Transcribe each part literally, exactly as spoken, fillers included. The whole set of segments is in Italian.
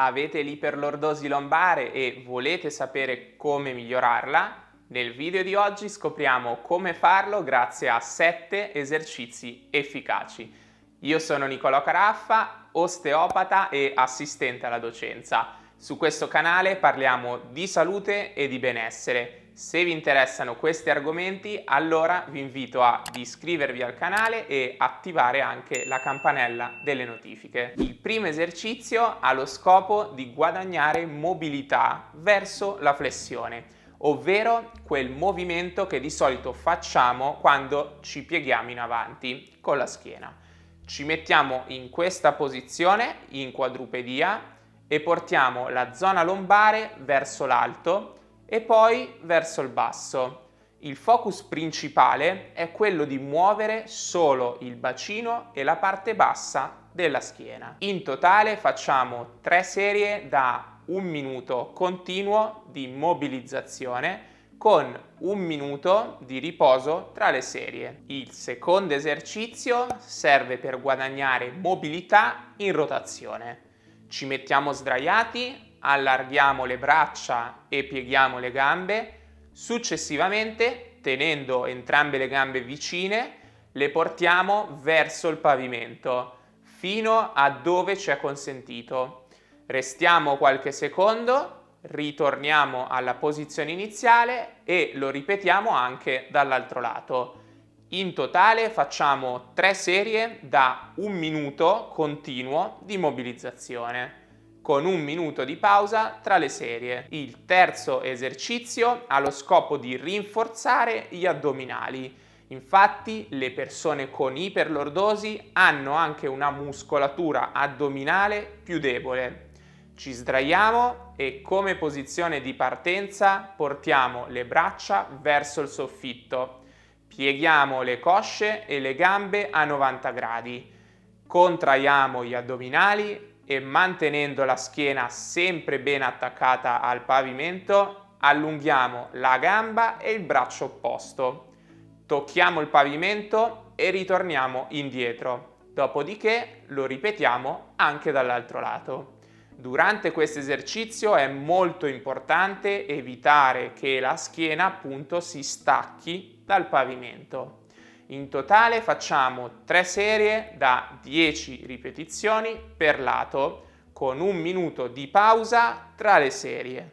avete l'iperlordosi lombare e volete sapere come migliorarla? Nel video di oggi scopriamo come farlo grazie a sette esercizi efficaci. Io sono Nicolò Caraffa, osteopata e assistente alla docenza. Su questo canale parliamo di salute e di benessere. Se vi interessano questi argomenti, allora vi invito ad iscrivervi al canale e attivare anche la campanella delle notifiche. Il primo esercizio ha lo scopo di guadagnare mobilità verso la flessione, ovvero quel movimento che di solito facciamo quando ci pieghiamo in avanti con la schiena. Ci mettiamo in questa posizione, in quadrupedia, e portiamo la zona lombare verso l'alto e poi verso il basso. Il focus principale è quello di muovere solo il bacino e la parte bassa della schiena. In totale facciamo tre serie da un minuto continuo di mobilizzazione con un minuto di riposo tra le serie. Il secondo esercizio serve per guadagnare mobilità in rotazione. Ci mettiamo sdraiati, allarghiamo le braccia e pieghiamo le gambe, successivamente tenendo entrambe le gambe vicine le portiamo verso il pavimento fino a dove ci è consentito. Restiamo qualche secondo, ritorniamo alla posizione iniziale e lo ripetiamo anche dall'altro lato. In totale facciamo tre serie da un minuto continuo di mobilizzazione, con un minuto di pausa tra le serie. Il terzo esercizio ha lo scopo di rinforzare gli addominali. Infatti le persone con iperlordosi hanno anche una muscolatura addominale più debole. Ci sdraiamo e come posizione di partenza portiamo le braccia verso il soffitto. Pieghiamo le cosce e le gambe a novanta gradi. Contraiamo gli addominali e mantenendo la schiena sempre ben attaccata al pavimento, allunghiamo la gamba e il braccio opposto. Tocchiamo il pavimento e ritorniamo indietro. Dopodiché lo ripetiamo anche dall'altro lato. Durante questo esercizio è molto importante evitare che la schiena appunto si stacchi dal pavimento. In totale facciamo tre serie da dieci ripetizioni per lato con un minuto di pausa tra le serie.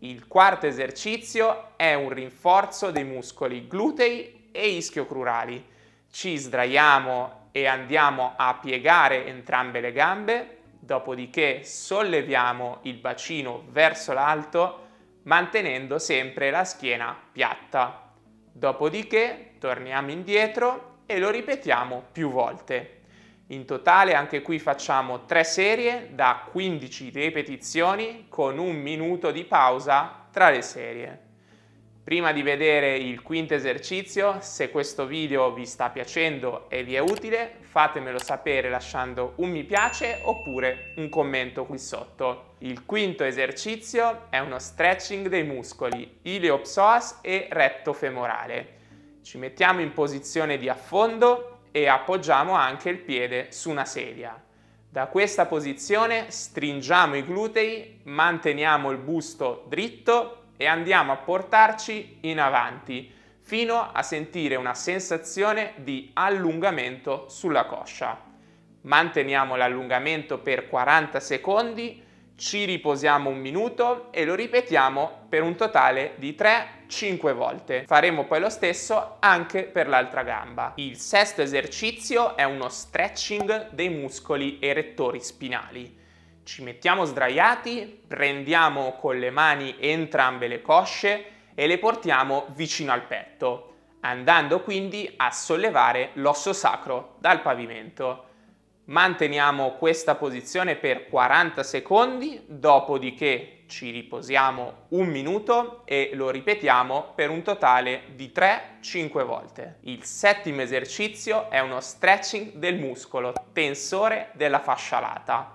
Il quarto esercizio è un rinforzo dei muscoli glutei e ischiocrurali. Ci sdraiamo e andiamo a piegare entrambe le gambe, dopodiché solleviamo il bacino verso l'alto mantenendo sempre la schiena piatta. Dopodiché torniamo indietro e lo ripetiamo più volte. In totale anche qui facciamo tre serie da quindici ripetizioni con un minuto di pausa tra le serie. Prima di vedere il quinto esercizio, se questo video vi sta piacendo e vi è utile, fatemelo sapere lasciando un mi piace oppure un commento qui sotto. Il quinto esercizio è uno stretching dei muscoli iliopsoas e retto femorale. Ci mettiamo in posizione di affondo e appoggiamo anche il piede su una sedia. Da questa posizione stringiamo i glutei, manteniamo il busto dritto e andiamo a portarci in avanti fino a sentire una sensazione di allungamento sulla coscia. Manteniamo l'allungamento per quaranta secondi. Ci riposiamo un minuto e lo ripetiamo per un totale di tre a cinque volte. Faremo poi lo stesso anche per l'altra gamba. Il sesto esercizio è uno stretching dei muscoli erettori spinali. Ci mettiamo sdraiati, prendiamo con le mani entrambe le cosce e le portiamo vicino al petto, andando quindi a sollevare l'osso sacro dal pavimento. Manteniamo questa posizione per quaranta secondi, dopodiché ci riposiamo un minuto e lo ripetiamo per un totale di tre a cinque volte. Il settimo esercizio è uno stretching del muscolo tensore della fascia lata.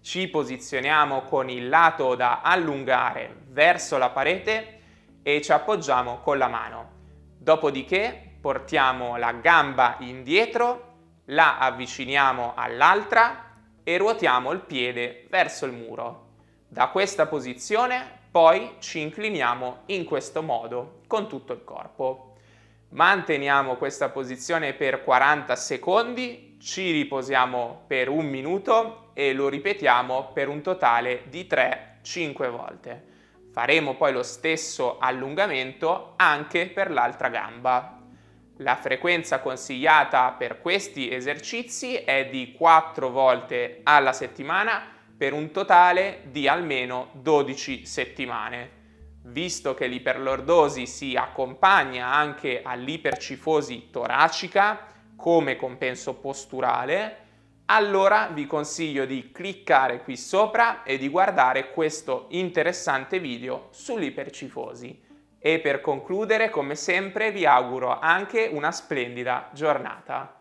Ci posizioniamo con il lato da allungare verso la parete e ci appoggiamo con la mano. Dopodiché portiamo la gamba indietro, la avviciniamo all'altra e ruotiamo il piede verso il muro. Da questa posizione poi ci incliniamo in questo modo con tutto il corpo. Manteniamo questa posizione per quaranta secondi, ci riposiamo per un minuto e lo ripetiamo per un totale di tre cinque volte. Faremo poi lo stesso allungamento anche per l'altra gamba. La frequenza consigliata per questi esercizi è di quattro volte alla settimana per un totale di almeno dodici settimane. Visto che l'iperlordosi si accompagna anche all'ipercifosi toracica come compenso posturale, allora vi consiglio di cliccare qui sopra e di guardare questo interessante video sull'ipercifosi. E per concludere, come sempre, vi auguro anche una splendida giornata.